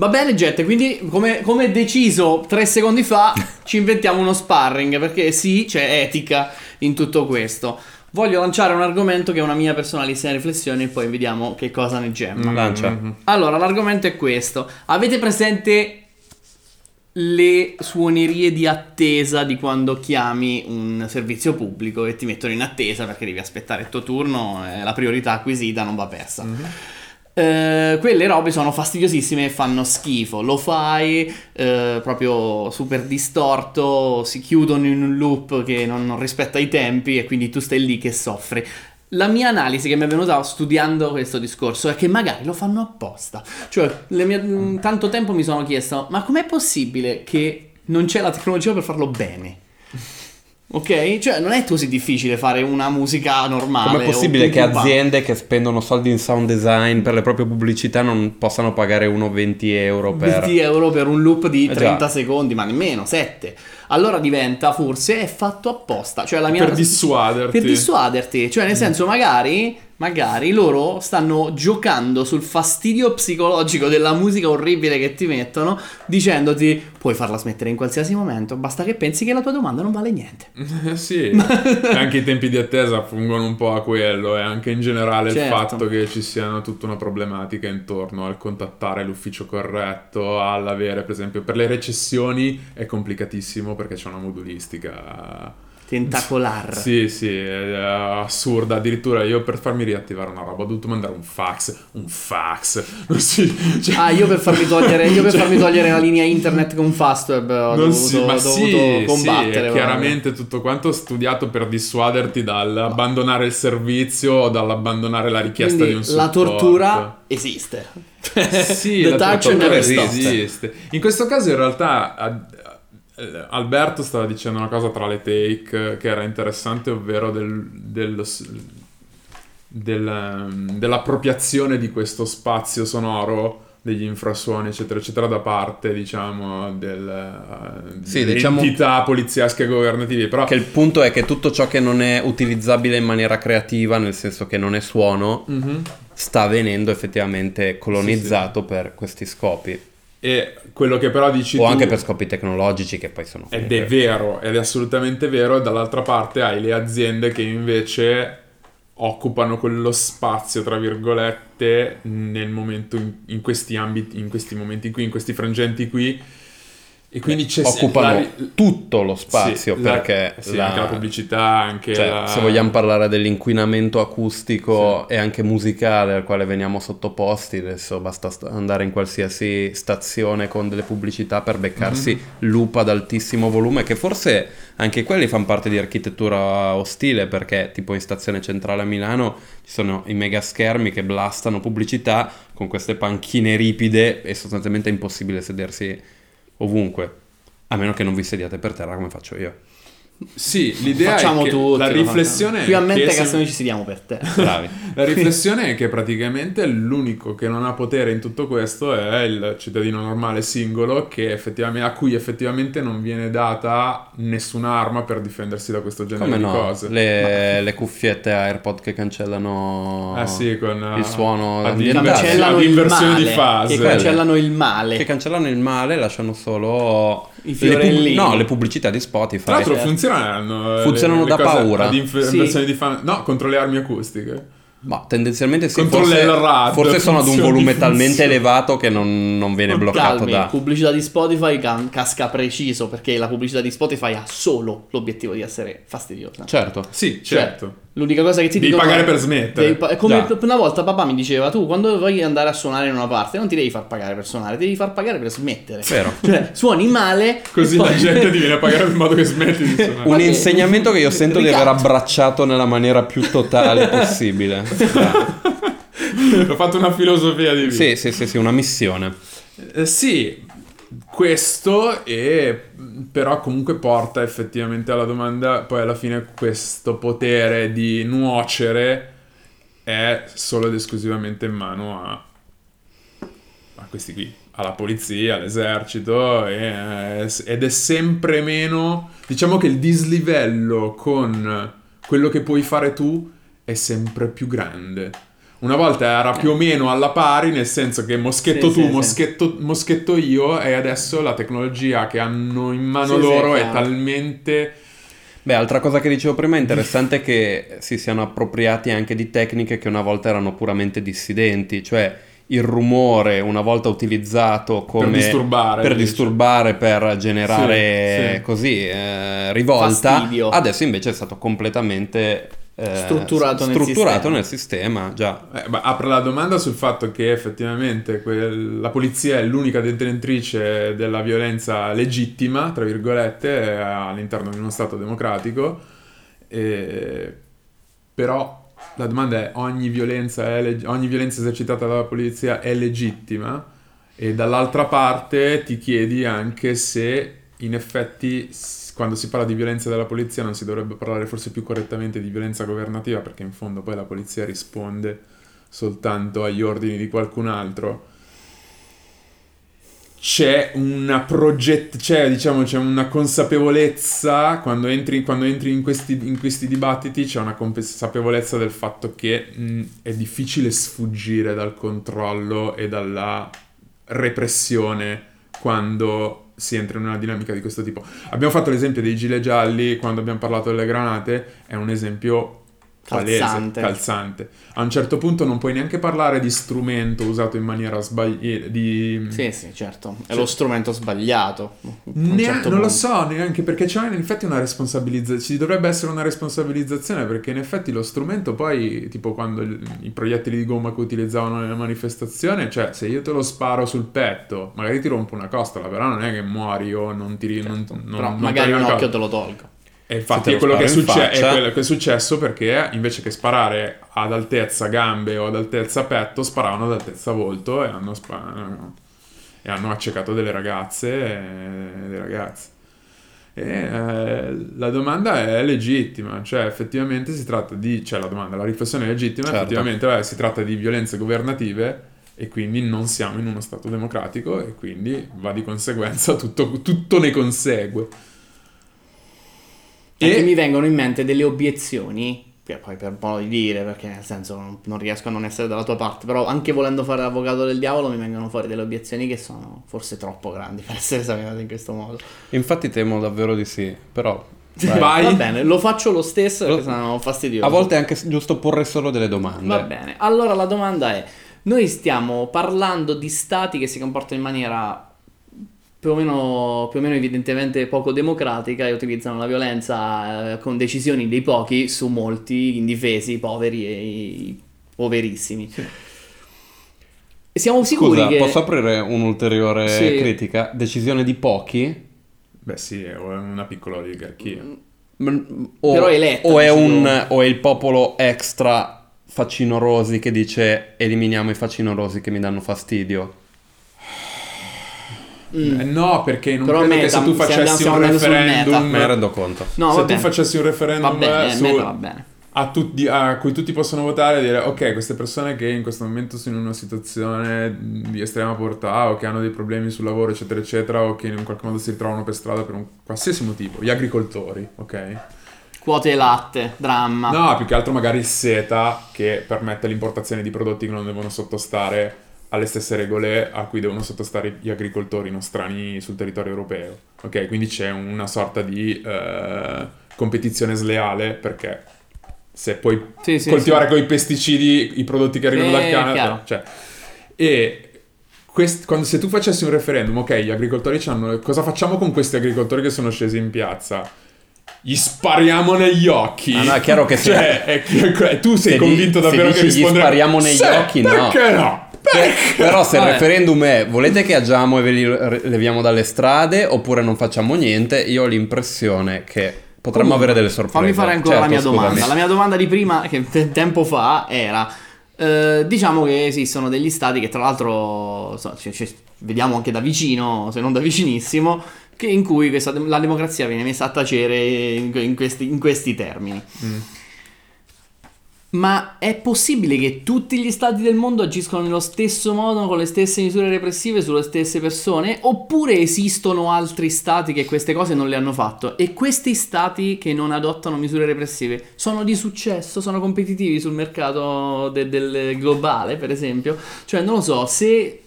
Va bene, gente, quindi come deciso 3 secondi fa ci inventiamo uno sparring, perché sì, c'è etica in tutto questo. Voglio lanciare un argomento che è una mia personalissima riflessione e poi vediamo che cosa ne gemma. Lancia. Allora, l'argomento è questo. Avete presente le suonerie di attesa di quando chiami un servizio pubblico e ti mettono in attesa perché devi aspettare il tuo turno, la priorità acquisita non va persa? Mm-hmm. Quelle robe sono fastidiosissime e fanno schifo. Lo fai proprio super distorto, si chiudono in un loop che non rispetta i tempi e quindi tu stai lì che soffri. La mia analisi che mi è venuta studiando questo discorso è che magari lo fanno apposta. Cioè, tanto tempo mi sono chiesto, ma com'è possibile che non c'è la tecnologia per farlo bene? Ok? Cioè, non è così difficile fare una musica normale. Com'è possibile che aziende che spendono soldi in sound design per le proprie pubblicità non possano pagare uno 20 euro per un loop di 30 secondi, ma nemmeno 7? Allora diventa, forse è fatto apposta, cioè la mia... Per dissuaderti, cioè nel senso magari loro stanno giocando sul fastidio psicologico della musica orribile che ti mettono, dicendoti puoi farla smettere in qualsiasi momento, basta che pensi che la tua domanda non vale niente. Sì, anche i tempi di attesa fungono un po' a quello, e anche in generale certo. Il fatto che ci siano tutta una problematica intorno al contattare l'ufficio corretto, all'avere, per esempio, per le recessioni è complicatissimo, perché c'è una modulistica tentacolare. Sì, è assurda. Addirittura io per farmi riattivare una roba ho dovuto mandare un fax. Io per farmi togliere la linea internet con Fastweb ho dovuto combattere. Sì, chiaramente tutto quanto studiato per dissuaderti dall'abbandonare il servizio o dall'abbandonare la richiesta. Quindi, di un supporto. La tortura esiste. Sì, la tortura esiste. In questo caso in realtà... Alberto stava dicendo una cosa tra le take che era interessante, ovvero dell'appropriazione di questo spazio sonoro, degli infrasuoni eccetera eccetera, da parte delle entità poliziesche e governative. Però che il punto è che tutto ciò che non è utilizzabile in maniera creativa, nel senso che non è suono, sta venendo effettivamente colonizzato per questi scopi. E quello che però dici o tu, anche per scopi tecnologici, che poi sono è vero, ed è assolutamente vero. E dall'altra parte hai le aziende che invece occupano quello spazio, tra virgolette, nel momento in questi ambiti, in questi momenti qui, in questi frangenti qui, e quindi occupano tutto lo spazio, sì, perché anche la pubblicità, anche se vogliamo parlare dell'inquinamento acustico e anche musicale al quale veniamo sottoposti, adesso basta andare in qualsiasi stazione con delle pubblicità per beccarsi loop ad altissimo volume, che forse anche quelli fanno parte di architettura ostile, perché tipo in stazione centrale a Milano ci sono i mega schermi che blastano pubblicità con queste panchine ripide e sostanzialmente è impossibile sedersi ovunque, a meno che non vi sediate per terra come faccio io. Sì, l'idea facciamo è che tutti, la riflessione più a Mentecast noi ci sediamo per terra. Bravi. La riflessione è che praticamente l'unico che non ha potere in tutto questo è il cittadino normale singolo, che effettivamente, a cui effettivamente non viene data nessuna arma per difendersi da questo genere di cose. Le cuffiette AirPod che cancellano il suono, cancellano l'inversione di fase, che cancellano il male, lasciano solo i fiorellini. Le pubblicità di Spotify, tra l'altro, funzionano da paura. Contro le armi acustiche. Ma tendenzialmente sì, forse sono ad un volume talmente elevato che non viene bloccato da pubblicità di Spotify. Casca preciso, perché la pubblicità di Spotify ha solo l'obiettivo di essere fastidiosa. Certo, sì, certo. Cioè, l'unica cosa che ti dicono, devi pagare per smettere. Come una volta papà mi diceva, tu quando vuoi andare a suonare in una parte non ti devi far pagare per suonare, devi far pagare per smettere. Vero. Cioè, suoni male così la gente ti viene a pagare in modo che smetti di suonare. Un insegnamento che io sento di aver abbracciato nella maniera più totale possibile. Ho fatto una filosofia di vita. Sì, una missione. Questo però comunque porta effettivamente alla domanda, poi alla fine questo potere di nuocere è solo ed esclusivamente in mano a questi qui, alla polizia, all'esercito, ed è sempre meno, diciamo che il dislivello con quello che puoi fare tu è sempre più grande. una volta era più o meno alla pari, nel senso che moschetto io, e adesso la tecnologia che hanno in mano loro è talmente... Beh, altra cosa che dicevo prima, interessante è che si siano appropriati anche di tecniche che una volta erano puramente dissidenti, cioè il rumore una volta utilizzato come per disturbare, per generare rivolta, fastidio. Adesso invece è stato completamente strutturato nel sistema. Già. Apre la domanda sul fatto che effettivamente la polizia è l'unica detentrice della violenza legittima, tra virgolette, all'interno di uno stato democratico, però... La domanda è, ogni violenza esercitata dalla polizia è legittima? E dall'altra parte ti chiedi anche se in effetti, quando si parla di violenza della polizia, non si dovrebbe parlare forse più correttamente di violenza governativa, perché in fondo poi la polizia risponde soltanto agli ordini di qualcun altro. C'è una consapevolezza quando entri in questi dibattiti, c'è una consapevolezza del fatto che è difficile sfuggire dal controllo e dalla repressione quando si entra in una dinamica di questo tipo. Abbiamo fatto l'esempio dei gilet gialli quando abbiamo parlato delle granate, è un esempio calzante. A un certo punto non puoi neanche parlare di strumento usato in maniera sbagliata. Certo. È lo strumento sbagliato. Non lo so neanche perché c'è in effetti una responsabilizzazione. Ci dovrebbe essere una responsabilizzazione, perché in effetti lo strumento, poi, tipo quando i proiettili di gomma che utilizzavano nella manifestazione, cioè se io te lo sparo sul petto, magari ti rompo una costola, però non è che muori o non tiri. Certo. Però magari un occhio te lo tolgo. E infatti è quello che è successo, perché invece che sparare ad altezza gambe o ad altezza petto, sparavano ad altezza volto e hanno accecato delle ragazze e dei ragazzi. La domanda è legittima, cioè effettivamente si tratta di... Cioè la riflessione è legittima, certo. Effettivamente si tratta di violenze governative e quindi non siamo in uno stato democratico e quindi va di conseguenza tutto ne consegue. E mi vengono in mente delle obiezioni, che poi per modo di dire, perché nel senso non riesco a non essere dalla tua parte, però anche volendo fare l'avvocato del diavolo mi vengono fuori delle obiezioni che sono forse troppo grandi per essere esaminate in questo modo. Infatti temo davvero di sì, però... Va bene, lo faccio lo stesso perché sono fastidioso. A volte è anche giusto porre solo delle domande. Va bene, allora la domanda è, noi stiamo parlando di stati che si comportano in maniera... Più o meno evidentemente poco democratica e utilizzano la violenza con decisioni dei pochi su molti indifesi, poveri e poverissimi. Sì. Siamo sicuri che... posso aprire un'ulteriore critica? Decisione di pochi? Beh sì, è una piccola oligarchia. Però eletta. O è il popolo extra facinorosi che dice eliminiamo i facinorosi che mi danno fastidio. No, perché non credo che se tu facessi un referendum, me ne rendo conto. A cui tutti possono votare e dire ok, queste persone che in questo momento sono in una situazione di estrema povertà o che hanno dei problemi sul lavoro eccetera eccetera, o che in un qualche modo si ritrovano per strada per un qualsiasi motivo, gli agricoltori, ok? Quote latte, dramma. No, più che altro magari il SETA, che permette l'importazione di prodotti che non devono sottostare alle stesse regole a cui devono sottostare gli agricoltori nostrani sul territorio europeo. Ok, quindi c'è una sorta di competizione sleale, perché se puoi coltivare con i pesticidi i prodotti che arrivano dal Canada... Cioè, se tu facessi un referendum, ok, gli agricoltori c'hanno... Cosa facciamo con questi agricoltori che sono scesi in piazza? Gli spariamo negli occhi. Ah, no, è chiaro che tu sei convinto davvero che rispondere... Gli spariamo negli occhi, no? Perché no? Però se il referendum è volete che agiamo e ve li leviamo dalle strade oppure non facciamo niente, io ho l'impressione che potremmo avere delle sorprese. Fammi fare ancora la mia domanda di prima, che tempo fa era diciamo che esistono degli stati che tra l'altro vediamo anche da vicino, se non da vicinissimo, che in cui la democrazia viene messa a tacere in questi termini. Ma è possibile che tutti gli stati del mondo agiscono nello stesso modo, con le stesse misure repressive sulle stesse persone? Oppure esistono altri stati che queste cose non le hanno fatto? E questi stati che non adottano misure repressive sono di successo? Sono competitivi sul mercato del globale, per esempio? Cioè, non lo so, se...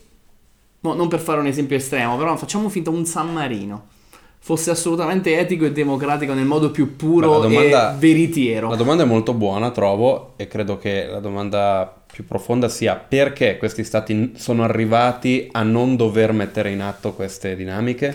No, non per fare un esempio estremo, però facciamo finta un San Marino fosse assolutamente etico e democratico nel modo più puro e veritiero. La domanda è molto buona, trovo, e credo che la domanda più profonda sia: perché questi stati sono arrivati a non dover mettere in atto queste dinamiche?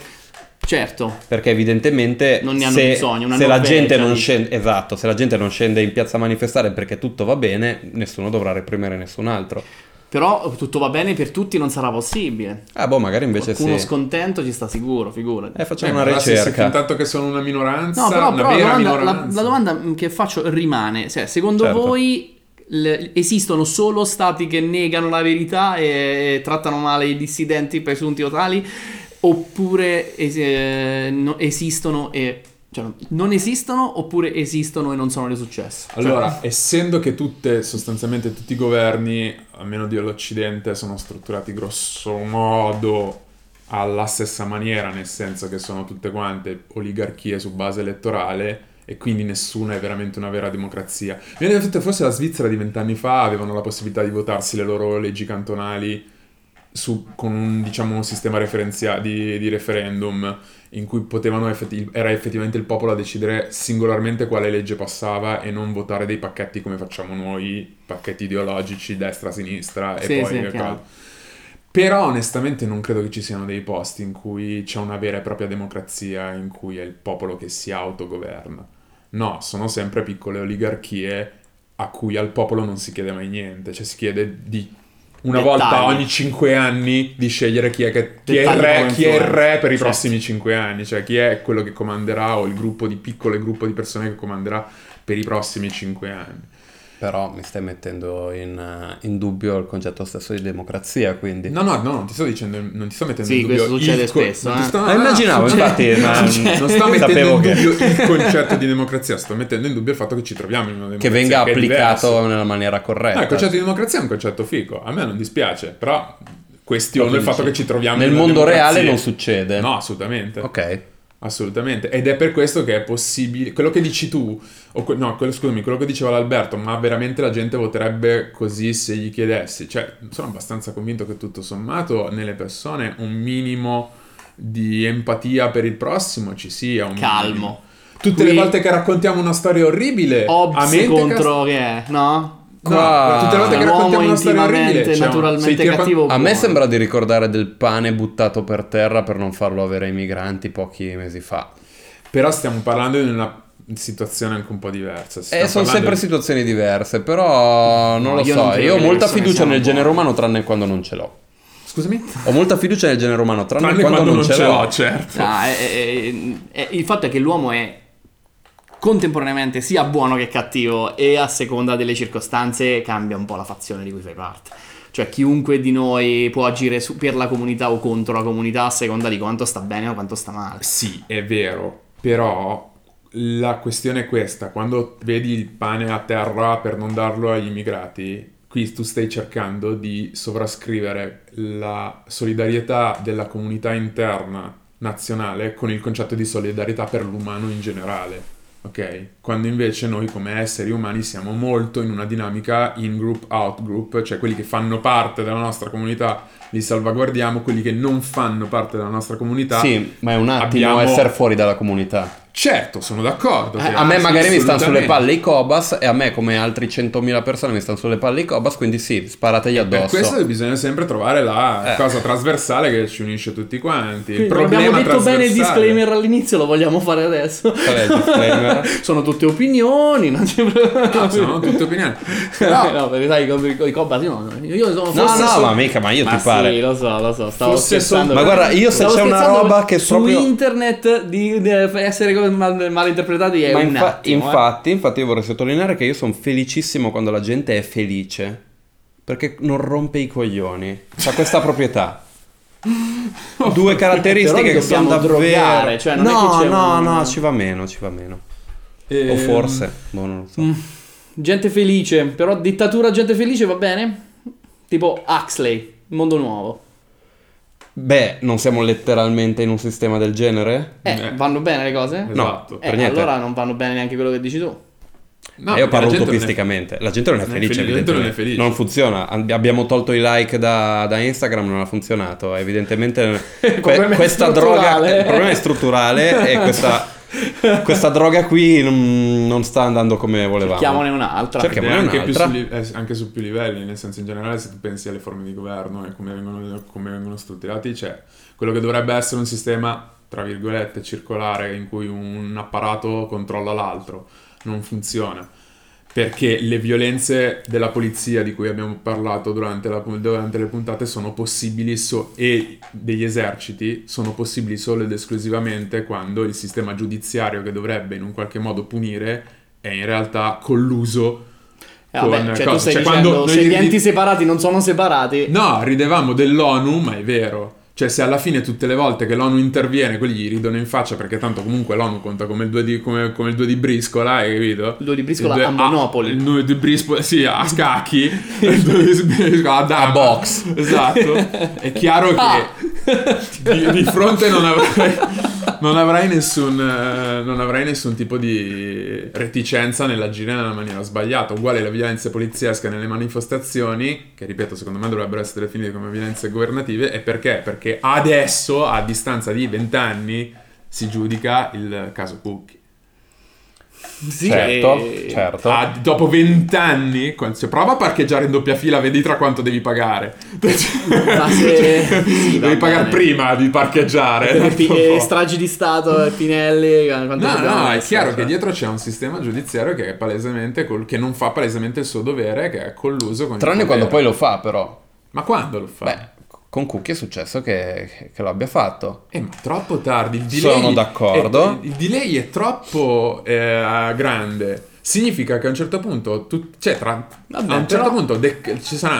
Certo. Perché evidentemente non ne hanno bisogno. Se la gente non scende, esatto, se la gente non scende in piazza a manifestare perché tutto va bene, nessuno dovrà reprimere nessun altro. Però tutto va bene per tutti non sarà possibile. Ah, boh, magari invece qualcuno sì. Qualcuno scontento ci sta sicuro, figurati. Facciamo una ricerca. Intanto che sono una minoranza, no, però, una vera minoranza. La domanda che faccio rimane, cioè, secondo voi esistono solo stati che negano la verità e trattano male i dissidenti presunti o tali? Oppure esistono e... Cioè, non esistono oppure esistono e non sono di successo? Allora, cioè, essendo che sostanzialmente tutti i governi, almeno dell'Occidente, sono strutturati grosso modo alla stessa maniera, nel senso che sono tutte quante oligarchie su base elettorale e quindi nessuna è veramente una vera democrazia. Forse la Svizzera di 20 anni fa avevano la possibilità di votarsi le loro leggi cantonali con un, diciamo, un sistema di referendum in cui potevano era effettivamente il popolo a decidere singolarmente quale legge passava e non votare dei pacchetti come facciamo noi, pacchetti ideologici destra-sinistra Però onestamente non credo che ci siano dei posti in cui c'è una vera e propria democrazia, in cui è il popolo che si autogoverna. No, sono sempre piccole oligarchie a cui al popolo non si chiede mai niente, cioè si chiede di una dettagli. Volta ogni 5 anni di scegliere chi è il re per i prossimi 5 anni, cioè chi è quello che comanderà o il gruppo di persone che comanderà per i prossimi 5 anni. Però mi stai mettendo in dubbio il concetto stesso di democrazia, quindi. No, non ti sto mettendo in dubbio. Sì, questo succede spesso. Non sto mettendo in dubbio il concetto di democrazia, sto mettendo in dubbio il fatto che ci troviamo in una democrazia che venga applicato nella maniera corretta. No, il concetto di democrazia è un concetto figo, a me non dispiace, però questiono il fatto che ci troviamo nel mondo reale non succede. No, assolutamente. Ok. Assolutamente, ed è per questo che è possibile quello che dici tu, quello che diceva l'Alberto, ma veramente la gente voterebbe così se gli chiedessi? Cioè, sono abbastanza convinto che tutto sommato nelle persone un minimo di empatia per il prossimo ci sia, un calmo minimo. Tutte le volte che raccontiamo una storia orribile contro che è, no? No, tutte le volte che raccontiamo una storia orribile, naturalmente cattivo. A me sembra di ricordare del pane buttato per terra per non farlo avere ai migranti pochi mesi fa. Però stiamo parlando di una situazione anche un po' diversa. Sono sempre situazioni diverse, però non lo so. Io ho molta fiducia nel genere umano, tranne quando non ce l'ho. Scusami? Ho molta fiducia nel genere umano, tranne quando non ce l'ho, certo. Il fatto è che l'uomo è contemporaneamente sia buono che cattivo e a seconda delle circostanze cambia un po' la fazione di cui fai parte. Cioè chiunque di noi può agire per la comunità o contro la comunità a seconda di quanto sta bene o quanto sta male. Sì, è vero, però la questione è questa: quando vedi il pane a terra per non darlo agli immigrati, qui tu stai cercando di sovrascrivere la solidarietà della comunità interna nazionale con il concetto di solidarietà per l'umano in generale. Ok, quando invece noi come esseri umani siamo molto in una dinamica in-group, out-group, cioè quelli che fanno parte della nostra comunità li salvaguardiamo, quelli che non fanno parte della nostra comunità... Sì, ma è un attimo essere fuori dalla comunità. Certo, sono d'accordo. A me magari mi stanno sulle palle i Cobas e a me come altri 100.000 persone mi stanno sulle palle i Cobas, quindi sì, sparategli addosso. Per questo bisogna sempre trovare la cosa trasversale che ci unisce tutti quanti. Quindi, il problema abbiamo detto bene il disclaimer all'inizio, lo vogliamo fare adesso. Qual è il disclaimer? Sono tutte opinioni, non c'è problema. No, sono tutte opinioni. No, perché sai, i Cobas io sono... ma mica, ma io ti pare. Sì, lo so, stavo scherzando. Ma guarda, io se c'è una roba che proprio... Su internet deve essere così malinterpretati è infatti io vorrei sottolineare che io sono felicissimo quando la gente è felice perché non rompe i coglioni, c'ha questa proprietà. Due caratteristiche che sono da drogare, cioè non no, è che c'è no, ci va meno o forse, non lo so. gente felice, però dittatura gente felice va bene? Tipo Huxley, mondo nuovo. Beh, non siamo letteralmente in un sistema del genere? Vanno bene le cose? Esatto. No, per niente. Allora non vanno bene neanche quello che dici tu. No, io parlo utopisticamente, la gente non è felice, evidentemente non funziona. Abbiamo tolto i like da Instagram, non ha funzionato, evidentemente. Questa droga, il problema è strutturale e questa droga qui non sta andando come volevamo. Cerchiamone un'altra. Anche su più livelli, nel senso, in generale, se tu pensi alle forme di governo e come vengono strutturati, cioè quello che dovrebbe essere un sistema tra virgolette circolare in cui un apparato controlla l'altro non funziona, perché le violenze della polizia di cui abbiamo parlato durante le puntate sono possibili e degli eserciti sono possibili solo ed esclusivamente quando il sistema giudiziario, che dovrebbe in un qualche modo punire, è in realtà colluso. Tu stai dicendo, se gli enti separati non sono separati. No, ridevamo dell'ONU, ma è vero. Cioè, se alla fine tutte le volte che l'ONU interviene quelli gli ridono in faccia, perché tanto comunque l'ONU conta come il due di briscola, hai capito? Il due di briscola a Monopoli. Il due di briscola, sì, a scacchi. Il due di briscola a dama. A box. Esatto. È chiaro che di fronte non avrai nessun tipo di reticenza nell'agire nella maniera sbagliata. Uguale la violenza poliziesca nelle manifestazioni, che ripeto, secondo me dovrebbero essere definite come violenze governative. E perché? Perché adesso, a distanza di 20 anni, si giudica il caso Cucchi. Sì, certo. Dopo 20 anni, se prova a parcheggiare in doppia fila, vedi tra quanto devi pagare. Ma se... sì, devi pagare prima di parcheggiare. Stragi di Stato, Pinelli. No, è chiaro che dietro c'è un sistema giudiziario che è palesemente che non fa palesemente il suo dovere, che è colluso con tranne il quando poi lo fa, però. Ma quando lo fa? Beh, con Cucchi è successo che lo abbia fatto. Ma troppo tardi. Il delay sono d'accordo. Il delay è troppo grande. Significa che a un certo punto ci sarà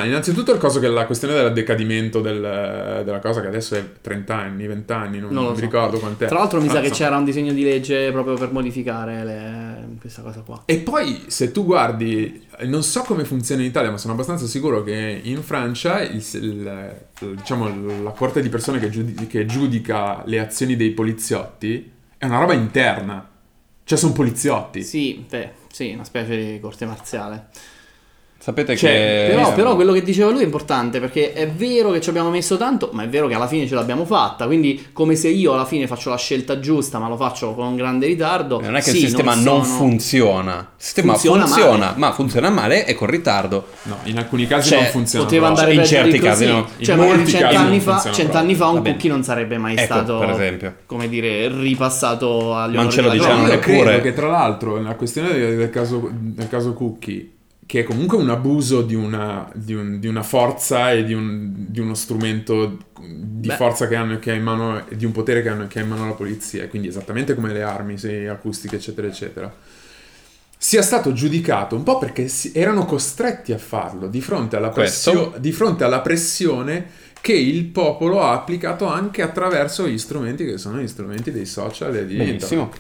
innanzitutto il coso che la questione del decadimento della cosa, che adesso è 30 anni, 20 anni, non mi ricordo quant'è. Tra l'altro mi sa che c'era un disegno di legge proprio per modificare questa cosa qua. E poi, se tu guardi, non so come funziona in Italia, ma sono abbastanza sicuro che in Francia diciamo la corte di persone che giudica le azioni dei poliziotti è una roba interna. Cioè, sono poliziotti. Sì, sì, una specie di corte marziale. Sapete che... Però quello che diceva lui è importante, perché è vero che ci abbiamo messo tanto, ma è vero che alla fine ce l'abbiamo fatta. Quindi, come se io alla fine faccio la scelta giusta, ma lo faccio con grande ritardo... Non è che il sistema non funziona. Il sistema funziona, ma funziona male e con ritardo. No, in alcuni casi non funziona. Poteva andare in certi casi no. Cioè, magari 100 anni fa un Cucchi non sarebbe mai stato, per esempio, come dire, ripassato agli onori della cronaca. Ma io credo che, tra l'altro, la questione del caso Cucchi, che è comunque un abuso di una forza e di uno strumento di forza che ha in mano, di un potere che ha in mano la polizia, quindi esattamente come le armi, sì, acustiche, eccetera, eccetera, sia stato giudicato un po' perché erano costretti a farlo di fronte alla pressione che il popolo ha applicato anche attraverso gli strumenti che sono gli strumenti dei social e di internet.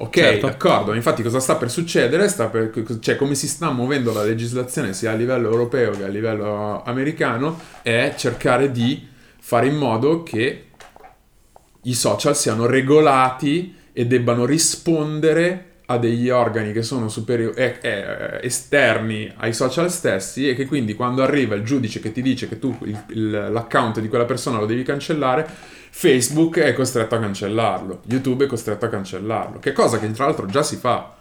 Ok, certo. D'accordo, infatti cosa sta per succedere? Cioè, come si sta muovendo la legislazione sia a livello europeo che a livello americano, è cercare di fare in modo che i social siano regolati e debbano rispondere a degli organi che sono esterni ai social stessi, e che quindi quando arriva il giudice che ti dice che tu l'account di quella persona lo devi cancellare, Facebook è costretto a cancellarlo, YouTube è costretto a cancellarlo, che cosa che tra l'altro già si fa,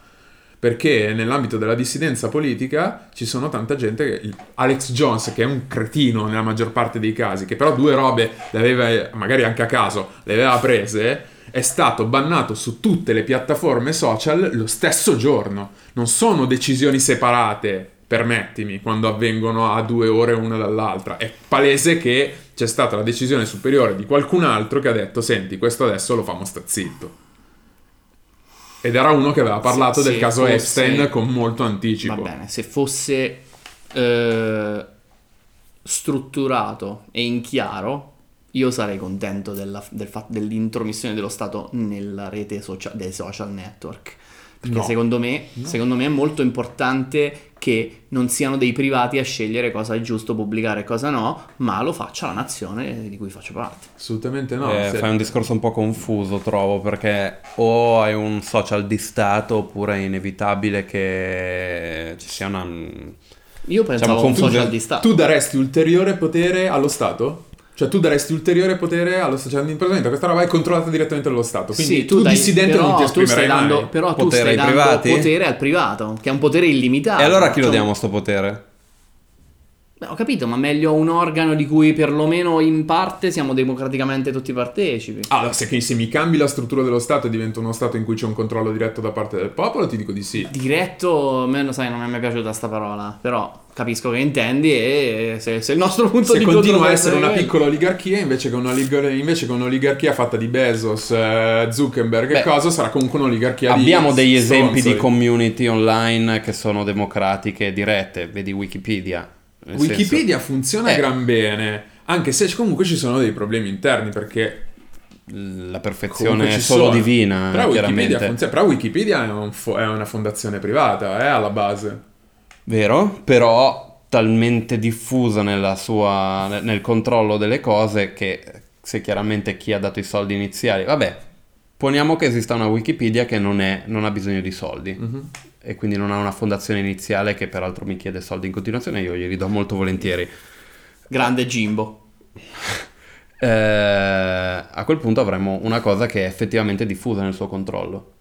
perché nell'ambito della dissidenza politica ci sono tanta gente che... Alex Jones, che è un cretino nella maggior parte dei casi, che però due robe le aveva, magari anche a caso, le aveva prese, è stato bannato su tutte le piattaforme social lo stesso giorno. Non sono decisioni separate, permettimi, quando avvengono a 2 ore una dall'altra. È palese che c'è stata la decisione superiore di qualcun altro che ha detto: senti, questo adesso lo famo sta zitto. Ed era uno che aveva parlato del caso Epstein con molto anticipo. Va bene, se fosse strutturato e in chiaro, io sarei contento dell'intromissione dello Stato nella rete dei social network, perché secondo me è molto importante che non siano dei privati a scegliere cosa è giusto pubblicare e cosa no, ma lo faccia la nazione di cui faccio parte. Assolutamente no. Fai un discorso un po' confuso, trovo, perché o hai un social di Stato oppure è inevitabile che ci sia una... Io pensavo un social di Stato. Tu daresti ulteriore potere allo Stato? Cioè tu daresti ulteriore potere allo Stato, cioè, questa roba è controllata direttamente dallo Stato, quindi sì, tu dai, dissidente però, non ti esprimerai mai. Però tu stai dando potere al privato, che è un potere illimitato. E allora a chi lo diamo sto potere? Beh, ho capito, ma meglio un organo di cui perlomeno in parte siamo democraticamente tutti partecipi. Allora, se mi cambi la struttura dello Stato e diventa uno Stato in cui c'è un controllo diretto da parte del popolo, ti dico di sì. Diretto, lo sai, non mi è mai piaciuta sta parola, però capisco che intendi, e se il nostro punto di vista continua a essere una piccola oligarchia invece che un'oligarchia fatta di Bezos, Zuckerberg e cosa, sarà comunque un'oligarchia. Abbiamo degli esempi di community online che sono democratiche e dirette, vedi Wikipedia. Wikipedia funziona gran bene, anche se comunque ci sono dei problemi interni, perché la perfezione è solo divina. Però Wikipedia funziona, però Wikipedia è una fondazione privata, è alla base. Vero, però talmente diffusa nel controllo delle cose che se chiaramente chi ha dato i soldi iniziali... Vabbè, poniamo che esista una Wikipedia che non ha bisogno di soldi. Mm-hmm. E quindi non ha una fondazione iniziale che peraltro mi chiede soldi in continuazione, io glieli do molto volentieri. Grande Jimbo. A quel punto avremo una cosa che è effettivamente diffusa nel suo controllo.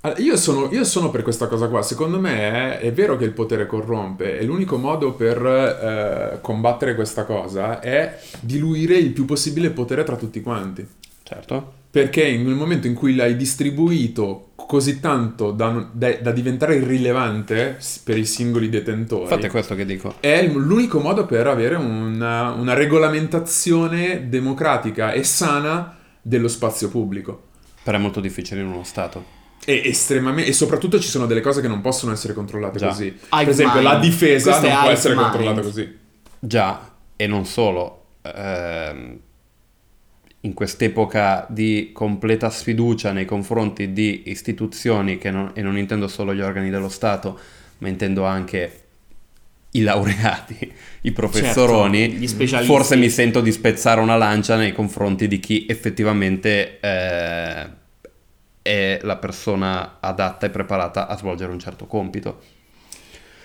Allora, io sono per questa cosa qua. Secondo me è vero che il potere corrompe, e l'unico modo per combattere questa cosa è diluire il più possibile il potere tra tutti quanti. Certo. Perché nel momento in cui l'hai distribuito così tanto da diventare irrilevante per i singoli detentori... Infatti è questo che dico. È l'unico modo per avere una regolamentazione democratica e sana dello spazio pubblico. Però è molto difficile in uno Stato. E soprattutto ci sono delle cose che non possono essere controllate così. Per esempio la difesa non può essere controllata così. Già, e non solo... In quest'epoca di completa sfiducia nei confronti di istituzioni, e non intendo solo gli organi dello Stato, ma intendo anche i laureati, i professoroni, certo, forse mi sento di spezzare una lancia nei confronti di chi effettivamente è la persona adatta e preparata a svolgere un certo compito.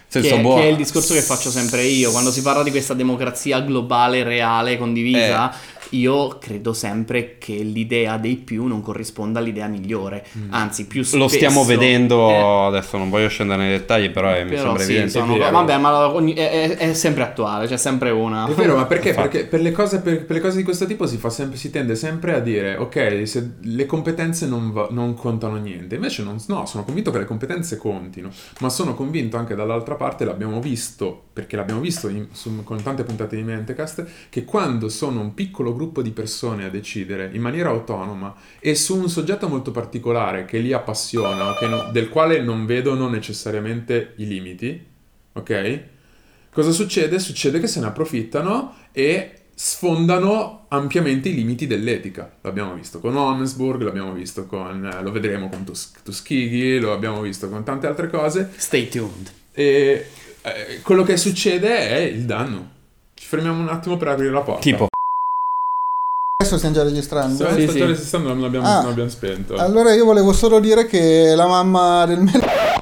Che è il discorso che faccio sempre io quando si parla di questa democrazia globale, reale, condivisa. Io credo sempre che l'idea dei più non corrisponda all'idea migliore, anzi più spesso lo stiamo vedendo, adesso non voglio scendere nei dettagli, però mi sembra evidente. Vabbè, ma è sempre attuale, c'è sempre una. È vero, ma perché? Perché per le cose di questo tipo si tende sempre a dire ok, se le competenze non contano niente. Invece no, sono convinto che le competenze contino, ma sono convinto anche dall'altra parte, l'abbiamo visto, perché l'abbiamo visto con tante puntate di Mentecast, che quando sono un piccolo gruppo di persone a decidere in maniera autonoma e su un soggetto molto particolare che li appassiona, del quale non vedono necessariamente i limiti, ok? Cosa succede? Succede che se ne approfittano e sfondano ampiamente i limiti dell'etica. L'abbiamo visto con Holmesburg, l'abbiamo visto lo vedremo con Tuskegee, lo abbiamo visto con tante altre cose. Stay tuned. E quello che succede è il danno. Ci fermiamo un attimo per aprire la porta. Tipo adesso stiamo già registrando? Sì, stiamo già registrando, non l'abbiamo spento. Allora io volevo solo dire che la mamma del